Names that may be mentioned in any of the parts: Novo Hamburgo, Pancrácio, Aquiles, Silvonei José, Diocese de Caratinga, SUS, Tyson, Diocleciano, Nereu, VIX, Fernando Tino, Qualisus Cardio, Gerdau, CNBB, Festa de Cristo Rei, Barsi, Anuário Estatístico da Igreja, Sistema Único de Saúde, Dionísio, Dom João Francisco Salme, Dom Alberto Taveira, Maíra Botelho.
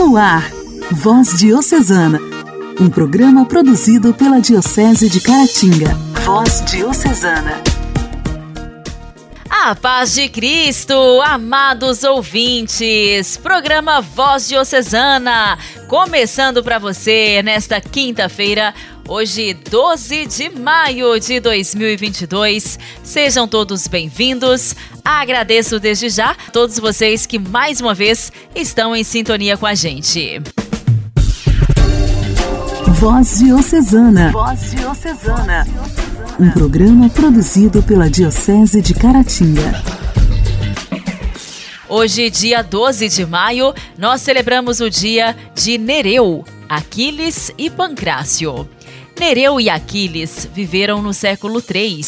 No ar, Voz Diocesana, um programa produzido pela Diocese de Caratinga. Voz Diocesana. A paz de Cristo, amados ouvintes, programa Voz Diocesana, começando para você nesta quinta-feira, hoje 12 de maio de 2022, sejam todos bem-vindos, agradeço desde já a todos vocês que mais uma vez estão em sintonia com a gente. Voz Diocesana. Voz Diocesana. Um programa produzido pela Diocese de Caratinga. Hoje, dia 12 de maio, nós celebramos o dia de Nereu, Aquiles e Pancrácio. Nereu e Aquiles viveram no século III.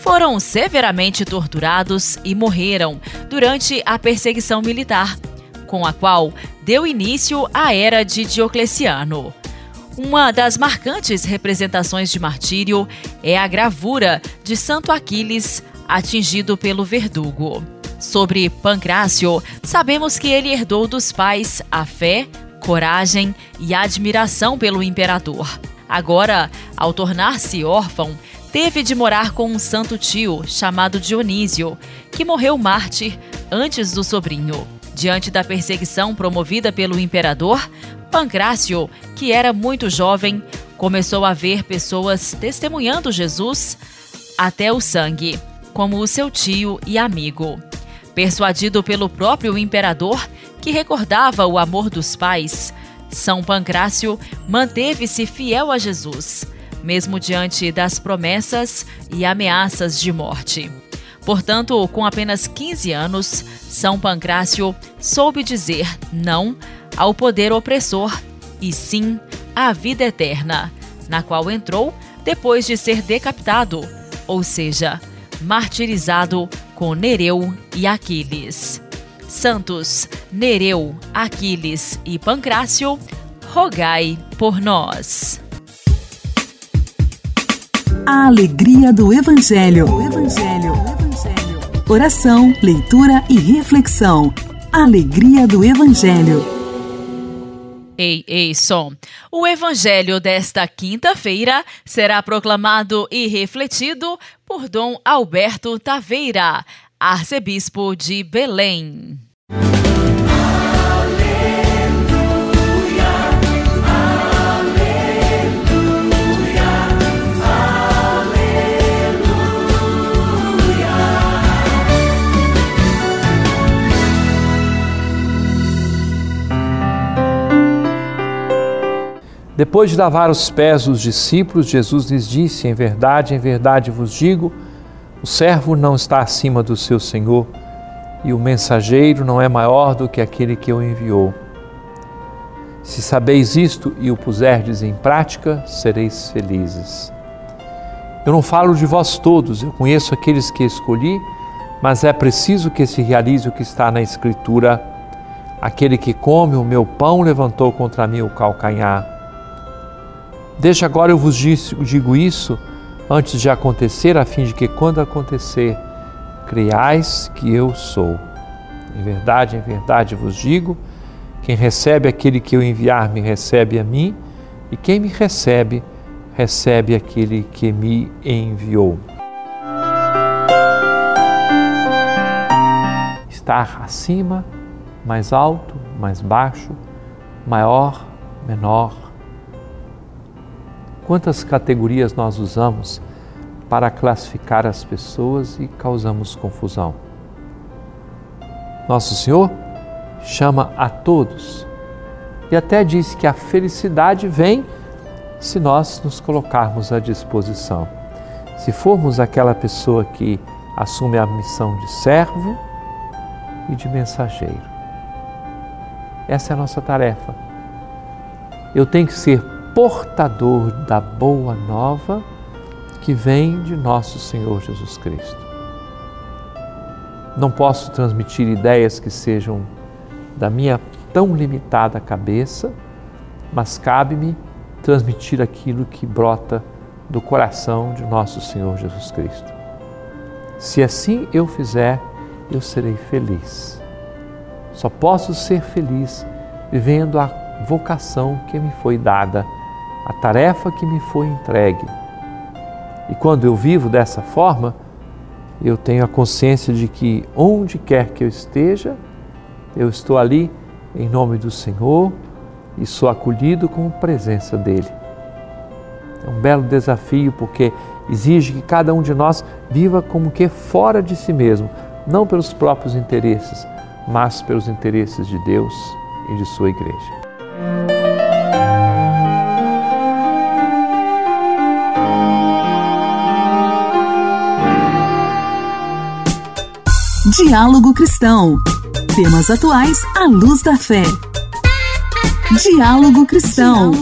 Foram severamente torturados e morreram durante a perseguição militar, com a qual deu início à era de Diocleciano. Uma das marcantes representações de martírio é a gravura de Santo Aquiles atingido pelo verdugo. Sobre Pancrácio, sabemos que ele herdou dos pais a fé, coragem e admiração pelo imperador. Agora, ao tornar-se órfão, teve de morar com um santo tio chamado Dionísio, que morreu mártir antes do sobrinho. Diante da perseguição promovida pelo imperador, Pancrácio, que era muito jovem, começou a ver pessoas testemunhando Jesus até o sangue, como o seu tio e amigo. Persuadido pelo próprio imperador, que recordava o amor dos pais, São Pancrácio manteve-se fiel a Jesus, mesmo diante das promessas e ameaças de morte. Portanto, com apenas 15 anos, São Pancrácio soube dizer não ao poder opressor e sim à vida eterna, na qual entrou depois de ser decapitado, ou seja, martirizado com Nereu e Aquiles. Santos Nereu, Aquiles e Pancrácio, rogai por nós. A alegria do Evangelho. Oração, leitura e reflexão. Alegria do Evangelho. Ei, som! O Evangelho desta quinta-feira será proclamado e refletido por Dom Alberto Taveira, arcebispo de Belém. Depois de lavar os pés dos discípulos, Jesus lhes disse: em verdade vos digo, o servo não está acima do seu senhor, e o mensageiro não é maior do que aquele que o enviou. Se sabeis isto e o puserdes em prática, sereis felizes. Eu não falo de vós todos, eu conheço aqueles que escolhi, mas é preciso que se realize o que está na Escritura: aquele que come o meu pão levantou contra mim o calcanhar. Desde agora eu vos digo isso antes de acontecer, a fim de que quando acontecer, creiais que eu sou. Em verdade vos digo, quem recebe aquele que eu enviar me recebe a mim, e quem me recebe, recebe aquele que me enviou. Estar acima, mais alto, mais baixo, maior, menor. Quantas categorias nós usamos para classificar as pessoas e causamos confusão. Nosso Senhor chama a todos e até diz que a felicidade vem se nós nos colocarmos à disposição. Se formos aquela pessoa que assume a missão de servo e de mensageiro. Essa é a nossa tarefa. Eu tenho que ser portador da boa nova que vem de nosso Senhor Jesus Cristo. Não posso transmitir ideias que sejam da minha tão limitada cabeça, mas cabe-me transmitir aquilo que brota do coração de nosso Senhor Jesus Cristo. Se assim eu fizer, eu serei feliz. Só posso ser feliz vivendo a vocação que me foi dada, a tarefa que me foi entregue. E quando eu vivo dessa forma, eu tenho a consciência de que onde quer que eu esteja, eu estou ali em nome do Senhor e sou acolhido com a presença dEle. É um belo desafio, porque exige que cada um de nós viva como que fora de si mesmo, não pelos próprios interesses, mas pelos interesses de Deus e de sua Igreja. Diálogo Cristão. Temas atuais à luz da fé. Diálogo Cristão.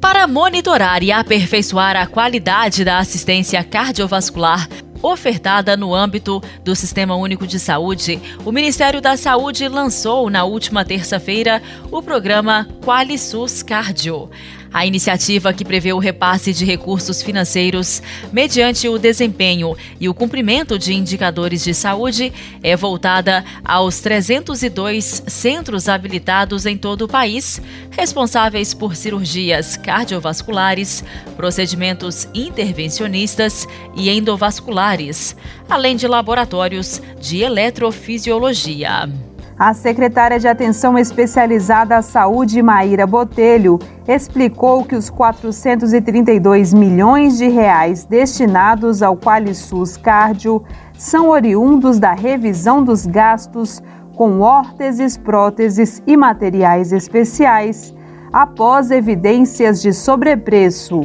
Para monitorar e aperfeiçoar a qualidade da assistência cardiovascular ofertada no âmbito do Sistema Único de Saúde, o Ministério da Saúde lançou na última terça-feira o programa Qualisus Cardio. A iniciativa, que prevê o repasse de recursos financeiros mediante o desempenho e o cumprimento de indicadores de saúde, é voltada aos 302 centros habilitados em todo o país, responsáveis por cirurgias cardiovasculares, procedimentos intervencionistas e endovasculares, além de laboratórios de eletrofisiologia. A secretária de Atenção Especializada à Saúde, Maíra Botelho, explicou que os 432 milhões de reais destinados ao Qualisus Cardio são oriundos da revisão dos gastos com órteses, próteses e materiais especiais após evidências de sobrepreço.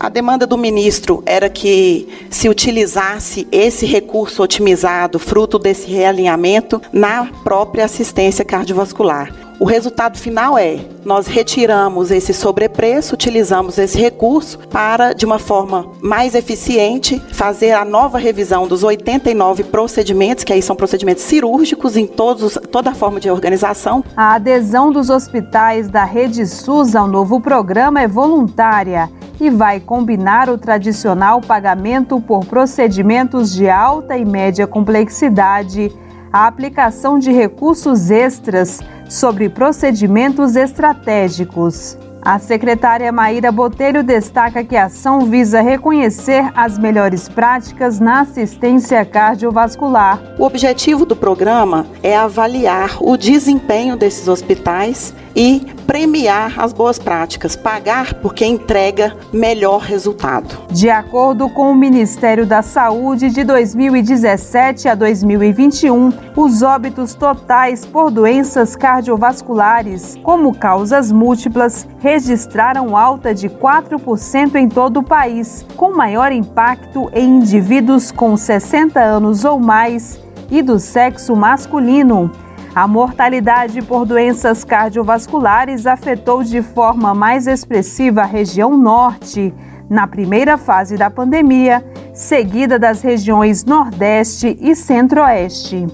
A demanda do ministro era que se utilizasse esse recurso otimizado, fruto desse realinhamento, na própria assistência cardiovascular. O resultado final é, nós retiramos esse sobrepreço, utilizamos esse recurso para, de uma forma mais eficiente, fazer a nova revisão dos 89 procedimentos, que aí são procedimentos cirúrgicos em toda a forma de organização. A adesão dos hospitais da Rede SUS ao novo programa é voluntária e vai combinar o tradicional pagamento por procedimentos de alta e média complexidade, a aplicação de recursos extras sobre procedimentos estratégicos. A secretária Maíra Botelho destaca que a ação visa reconhecer as melhores práticas na assistência cardiovascular. O objetivo do programa é avaliar o desempenho desses hospitais e premiar as boas práticas, pagar por quem entrega melhor resultado. De acordo com o Ministério da Saúde, de 2017 a 2021, os óbitos totais por doenças cardiovasculares, como causas múltiplas, registraram alta de 4% em todo o país, com maior impacto em indivíduos com 60 anos ou mais e do sexo masculino. A mortalidade por doenças cardiovasculares afetou de forma mais expressiva a região norte, na primeira fase da pandemia, seguida das regiões Nordeste e Centro-Oeste.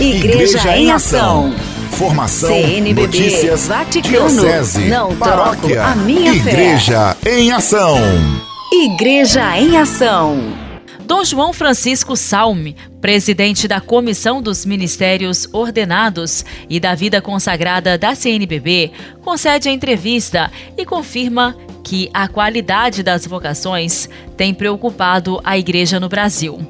Igreja em Ação. Formação, CNBB, notícias, Vaticano, Diocese, não paróquia, a minha Igreja fé. Em Ação. Igreja em Ação. Dom João Francisco Salme, presidente da Comissão dos Ministérios Ordenados e da Vida Consagrada da CNBB, concede a entrevista e confirma que a qualidade das vocações tem preocupado a Igreja no Brasil.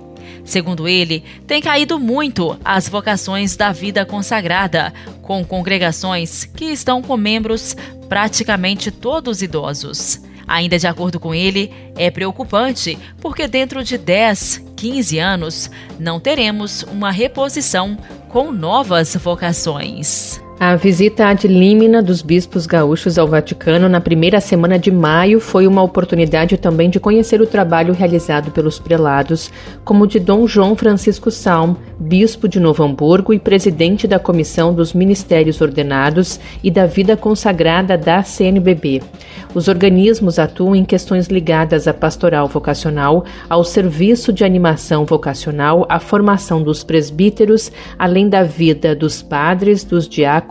Segundo ele, tem caído muito as vocações da vida consagrada, com congregações que estão com membros praticamente todos idosos. Ainda de acordo com ele, é preocupante porque dentro de 10, 15 anos não teremos uma reposição com novas vocações. A visita ad limina dos bispos gaúchos ao Vaticano na primeira semana de maio foi uma oportunidade também de conhecer o trabalho realizado pelos prelados, como o de Dom João Francisco Salme, bispo de Novo Hamburgo e presidente da Comissão dos Ministérios Ordenados e da Vida Consagrada da CNBB. Os organismos atuam em questões ligadas à pastoral vocacional, ao serviço de animação vocacional, à formação dos presbíteros, além da vida dos padres, dos diáconos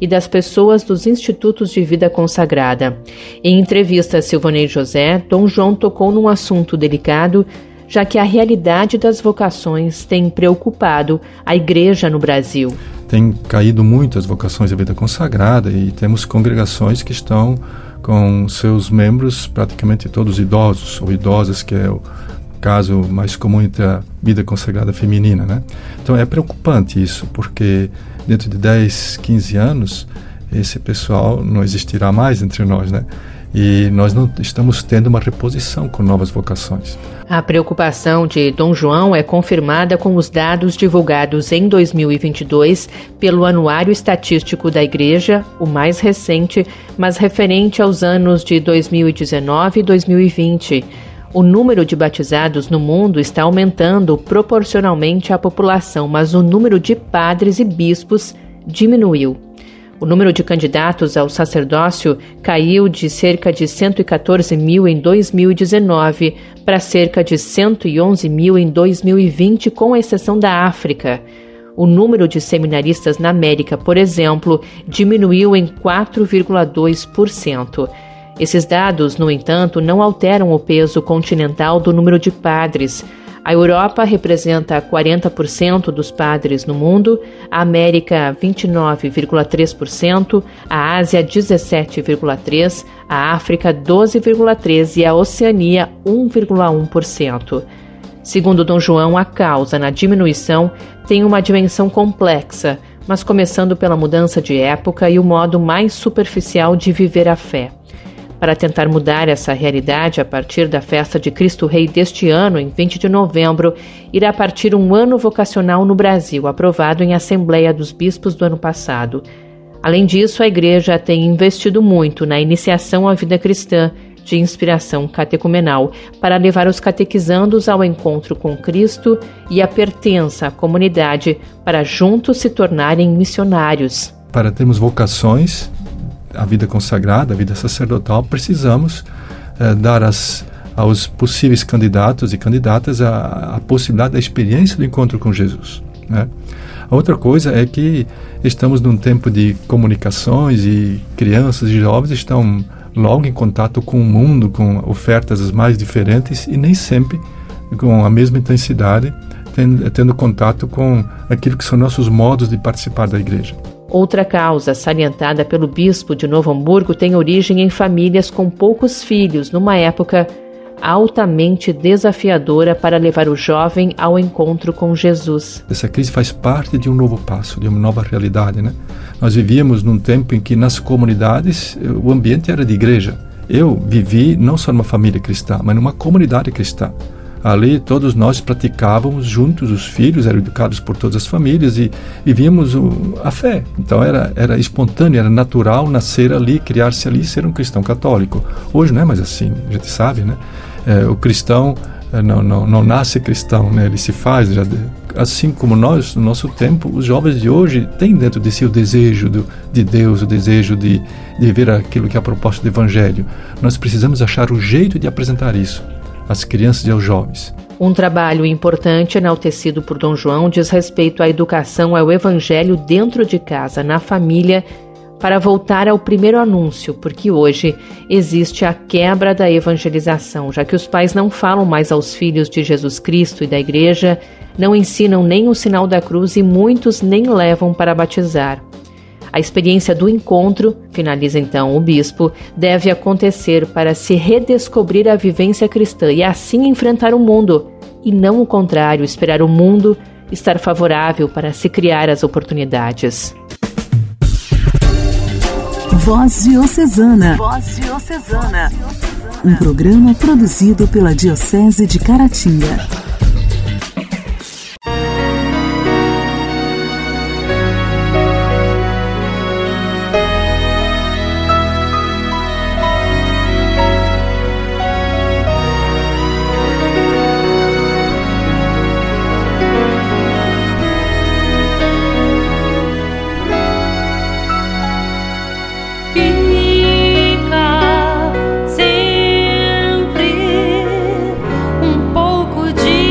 e das pessoas dos institutos de vida consagrada. Em entrevista a Silvonei José, Dom João tocou num assunto delicado, já que a realidade das vocações tem preocupado a Igreja no Brasil. Tem caído muito as vocações da vida consagrada e temos congregações que estão com seus membros praticamente todos idosos ou idosas, que é o caso mais comum entre a vida consagrada feminina, né? Então é preocupante isso, porque dentro de 10, 15 anos, esse pessoal não existirá mais entre nós, né? E nós não estamos tendo uma reposição com novas vocações. A preocupação de Dom João é confirmada com os dados divulgados em 2022 pelo Anuário Estatístico da Igreja, o mais recente, mas referente aos anos de 2019 e 2020. O número de batizados no mundo está aumentando proporcionalmente à população, mas o número de padres e bispos diminuiu. O número de candidatos ao sacerdócio caiu de cerca de 114 mil em 2019 para cerca de 111 mil em 2020, com exceção da África. O número de seminaristas na América, por exemplo, diminuiu em 4,2%. Esses dados, no entanto, não alteram o peso continental do número de padres. A Europa representa 40% dos padres no mundo, a América 29,3%, a Ásia 17,3%, a África 12,3% e a Oceania 1,1%. Segundo Dom João, a causa na diminuição tem uma dimensão complexa, mas começando pela mudança de época e o modo mais superficial de viver a fé. Para tentar mudar essa realidade, a partir da Festa de Cristo Rei deste ano, em 20 de novembro, irá partir um ano vocacional no Brasil, aprovado em Assembleia dos Bispos do ano passado. Além disso, a Igreja tem investido muito na iniciação à vida cristã, de inspiração catecumenal, para levar os catequizandos ao encontro com Cristo e a pertença à comunidade, para juntos se tornarem missionários. Para termos vocações, a vida consagrada, a vida sacerdotal, precisamos dar aos possíveis candidatos e candidatas a possibilidade da experiência do encontro com Jesus, né? A outra coisa é que estamos num tempo de comunicações e crianças e jovens estão logo em contato com o mundo, com ofertas as mais diferentes e nem sempre com a mesma intensidade, tendo contato com aquilo que são nossos modos de participar da Igreja. Outra causa salientada pelo bispo de Novo Hamburgo tem origem em famílias com poucos filhos, numa época altamente desafiadora para levar o jovem ao encontro com Jesus. Essa crise faz parte de um novo passo, de uma nova realidade, né? Nós vivíamos num tempo em que nas comunidades o ambiente era de igreja. Eu vivi não só numa família cristã, mas numa comunidade cristã. Ali todos nós praticávamos juntos, os filhos eram educados por todas as famílias e vivíamos a fé. Então era espontâneo, era natural nascer ali, criar-se ali e ser um cristão católico. Hoje não é mais assim, a gente sabe, né? O cristão não nasce cristão, né? Ele se faz. Assim como nós, no nosso tempo, os jovens de hoje têm dentro de si o desejo de Deus, o desejo de ver aquilo que é a proposta do Evangelho. Nós precisamos achar o jeito de apresentar isso às crianças e aos jovens. Um trabalho importante enaltecido por Dom João diz respeito à educação ao Evangelho dentro de casa, na família, para voltar ao primeiro anúncio, porque hoje existe a quebra da evangelização, já que os pais não falam mais aos filhos de Jesus Cristo e da Igreja, não ensinam nem o sinal da cruz e muitos nem levam para batizar. A experiência do encontro, finaliza então o bispo, deve acontecer para se redescobrir a vivência cristã e assim enfrentar o mundo, e não o contrário, esperar o mundo estar favorável para se criar as oportunidades. Voz Diocesana. Voz Diocesana. Um programa produzido pela Diocese de Caratinga. Fica sempre um pouco de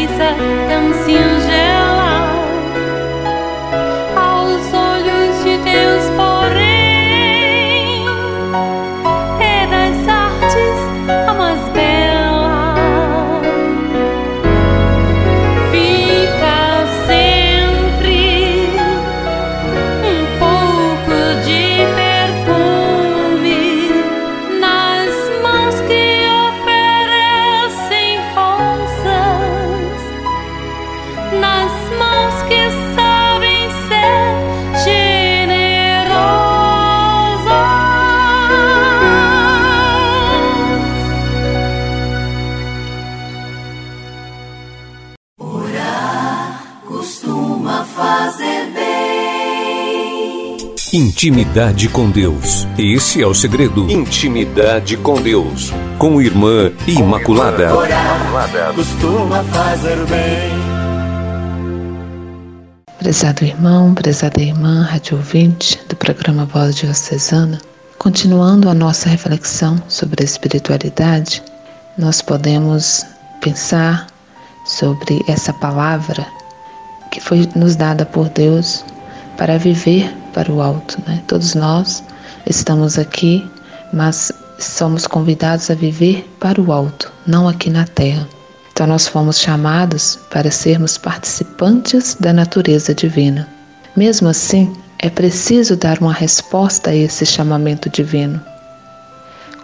coisa tão singela aos olhos de Deus, porém é das artes a mais bela. Fica sempre um pouco de perfume nas mãos que oferecem rosas, nas mãos que sabem ser generosas. Orar costuma fazer bem. Intimidade com Deus. Esse é o segredo. Intimidade com Deus. Com Irmã Imaculada. Orar costuma fazer bem. Prezado irmão, prezada irmã, rádio ouvinte do programa Voz Diocesana, continuando a nossa reflexão sobre a espiritualidade, nós podemos pensar sobre essa palavra que foi nos dada por Deus para viver para o alto, né? Todos nós estamos aqui, mas somos convidados a viver para o alto, não aqui na terra. Então nós fomos chamados para sermos participantes da natureza divina. Mesmo assim, é preciso dar uma resposta a esse chamamento divino.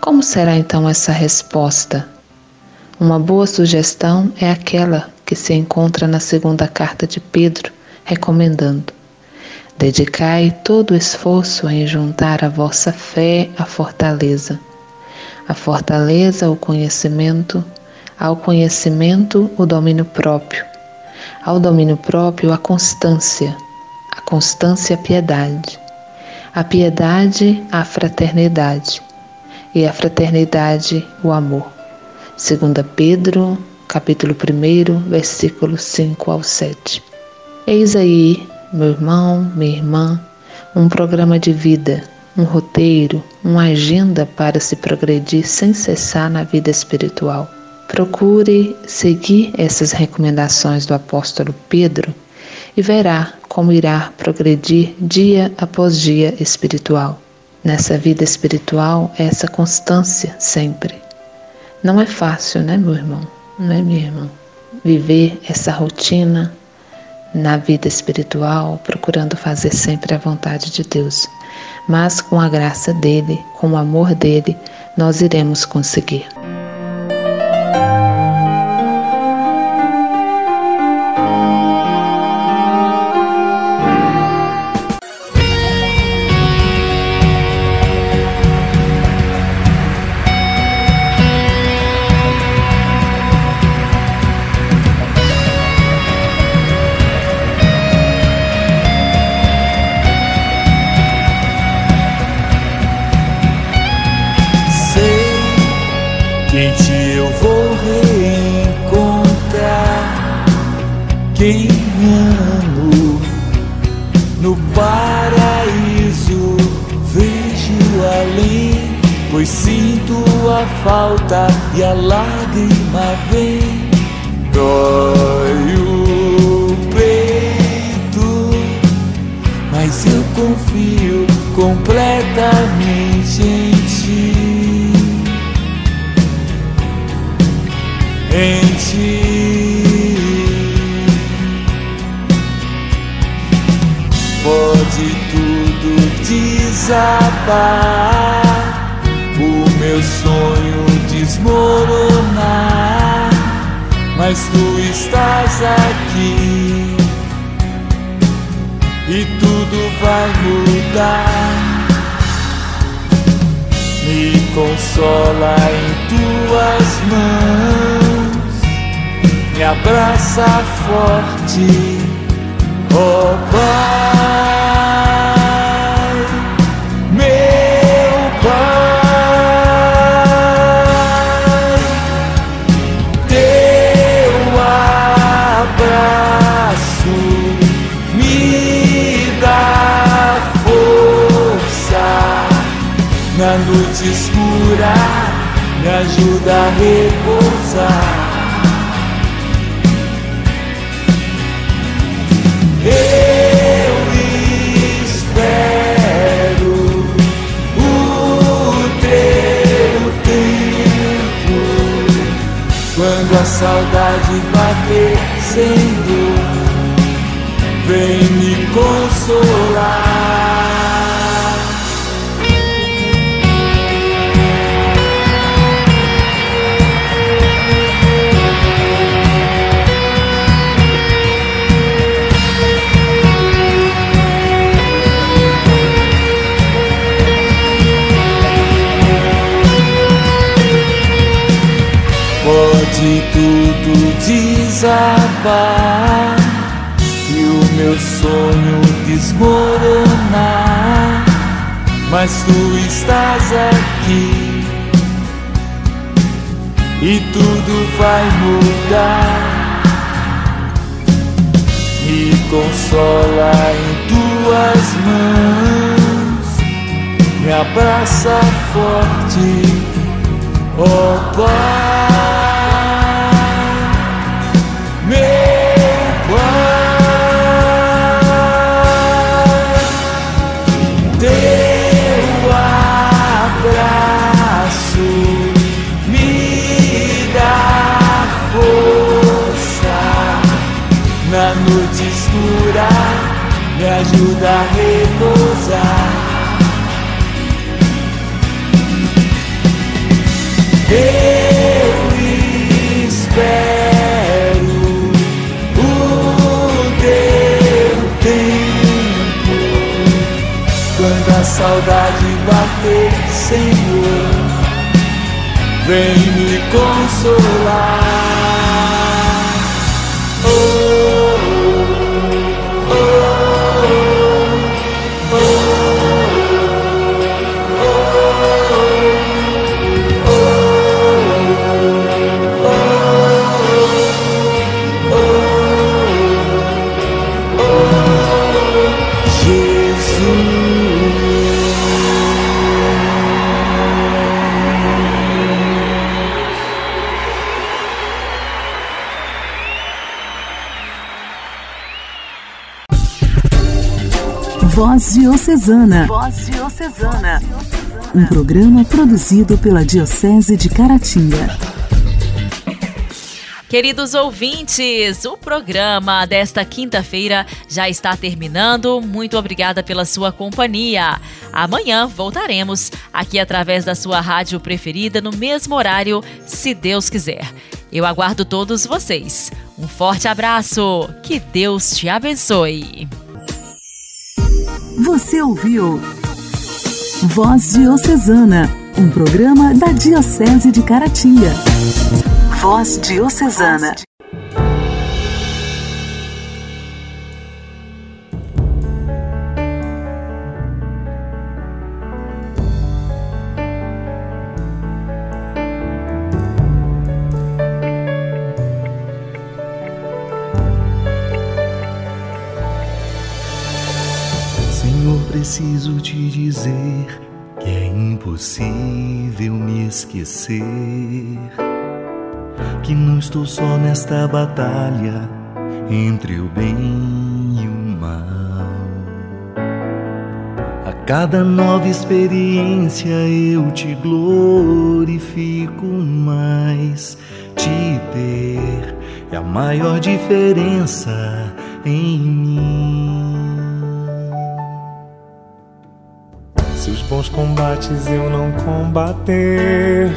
Como será então essa resposta? Uma boa sugestão é aquela que se encontra na segunda carta de Pedro, recomendando: dedicai todo o esforço em juntar a vossa fé à fortaleza, a fortaleza ao conhecimento, ao conhecimento, o domínio próprio, ao domínio próprio, a constância, a piedade, a fraternidade, o amor. 2 Pedro, capítulo 1, versículos 5 ao 7. Eis aí, meu irmão, minha irmã, um programa de vida, um roteiro, uma agenda para se progredir sem cessar na vida espiritual. Procure seguir essas recomendações do apóstolo Pedro e verá como irá progredir dia após dia espiritual. Nessa vida espiritual, essa constância sempre. Não é fácil, né, meu irmão? Não é, minha irmã? Viver essa rotina na vida espiritual, procurando fazer sempre a vontade de Deus. Mas com a graça dele, com o amor dele, nós iremos conseguir. Quem te eu vou reencontrar, quem amo no paraíso, vejo além, pois sinto a falta e a lágrima vem. Dói o peito, mas eu confio completamente em ti. Em ti pode tudo desabar, o meu sonho desmoronar, mas tu estás aqui e tudo vai mudar. Me consola em tuas mãos, me abraça forte, ó Pai, meu Pai. Teu abraço me dá força, na noite escura me ajuda a repousar. Quando a saudade bater sem dor, vem me consolar. Pode tudo desabar e o meu sonho desmoronar, mas tu estás aqui e tudo vai mudar. Me consola em tuas mãos, me abraça forte, ó Pai. Na noite escura, me ajuda a repousar. Eu espero o teu tempo. Quando a saudade bater, Senhor, vem me consolar. Oh, Voz Diocesana. Voz Diocesana. Um programa produzido pela Diocese de Caratinga. Queridos ouvintes, o programa desta quinta-feira já está terminando. Muito obrigada pela sua companhia. Amanhã voltaremos aqui através da sua rádio preferida, no mesmo horário, se Deus quiser. Eu aguardo todos vocês. Um forte abraço. Que Deus te abençoe. Você ouviu Voz Diocesana, um programa da Diocese de Caratinga. Voz Diocesana. Preciso te dizer que é impossível me esquecer, que não estou só nesta batalha entre o bem e o mal. A cada nova experiência eu te glorifico mais. Te ter é a maior diferença em mim. Se os bons combates eu não combater,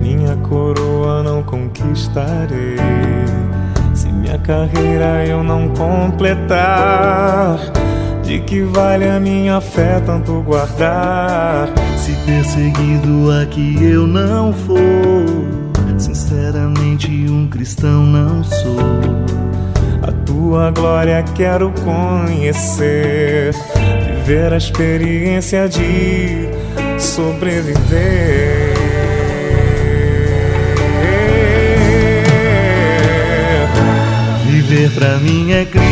minha coroa não conquistarei. Se minha carreira eu não completar, de que vale a minha fé tanto guardar? Se perseguido aqui eu não for, sinceramente um cristão não sou. A tua glória quero conhecer, ver a experiência de sobreviver. Viver pra mim é Cristo,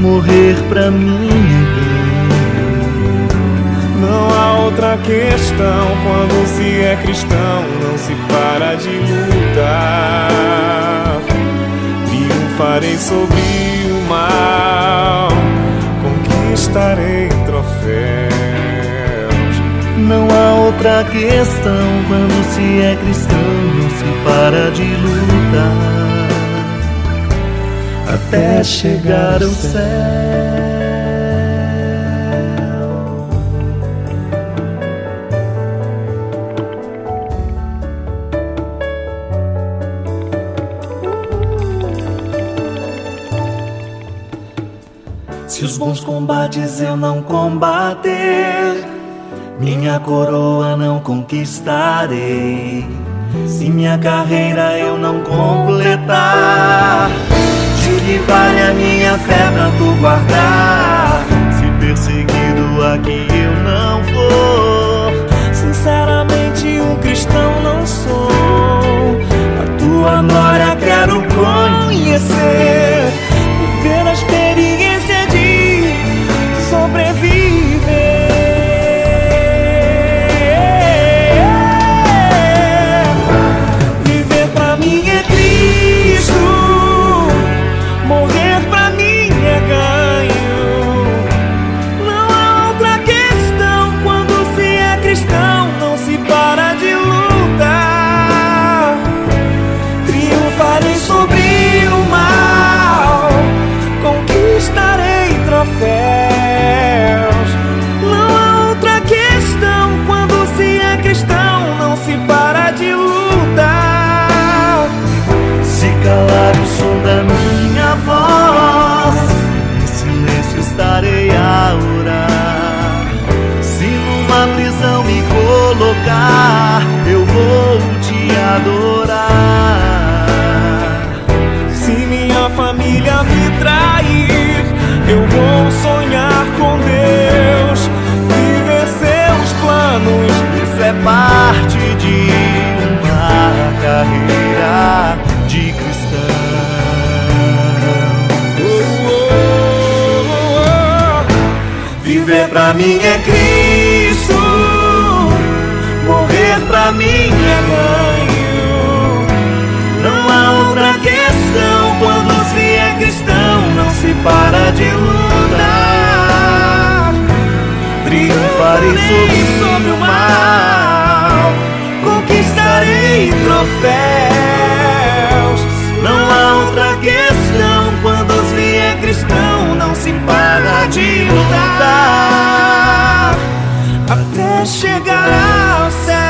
morrer pra mim é bem. Não há outra questão, quando se é cristão não se para de lutar. Triunfarei sobre o mal, estarei em troféus. Não há outra outra questão. Quando se é cristão, não se para de lutar até chegar ao céu. Se os bons combates eu não combater, minha coroa não conquistarei. Se minha carreira eu não completar, de que vale a minha fé pra tu guardar? Se perseguido aqui eu não for, sinceramente um cristão não sou. A tua glória quero conhecer, viver a experiência sobreviver. Viver pra mim é Cristo, morrer pra mim é ganho. Não há outra questão. Quando se é cristão, não se para de lutar. Triunfarei sobre o mal, conquistarei troféu. Calar o som da minha voz, em silêncio estarei a orar. Se numa prisão me colocar, eu vou te adorar. Se minha família me trair, eu vou sonhar com Deus, viver seus planos. Isso é parte de uma carreira de cristão. Viver pra mim é Cristo, morrer pra mim é ganho. Não há outra questão. Quando se é cristão, não se para de lutar. Triunfarei sobre o mal, conquistarei troféus. Não há outra questão. Quando se é cristão, não se para de lutar até chegar ao céu.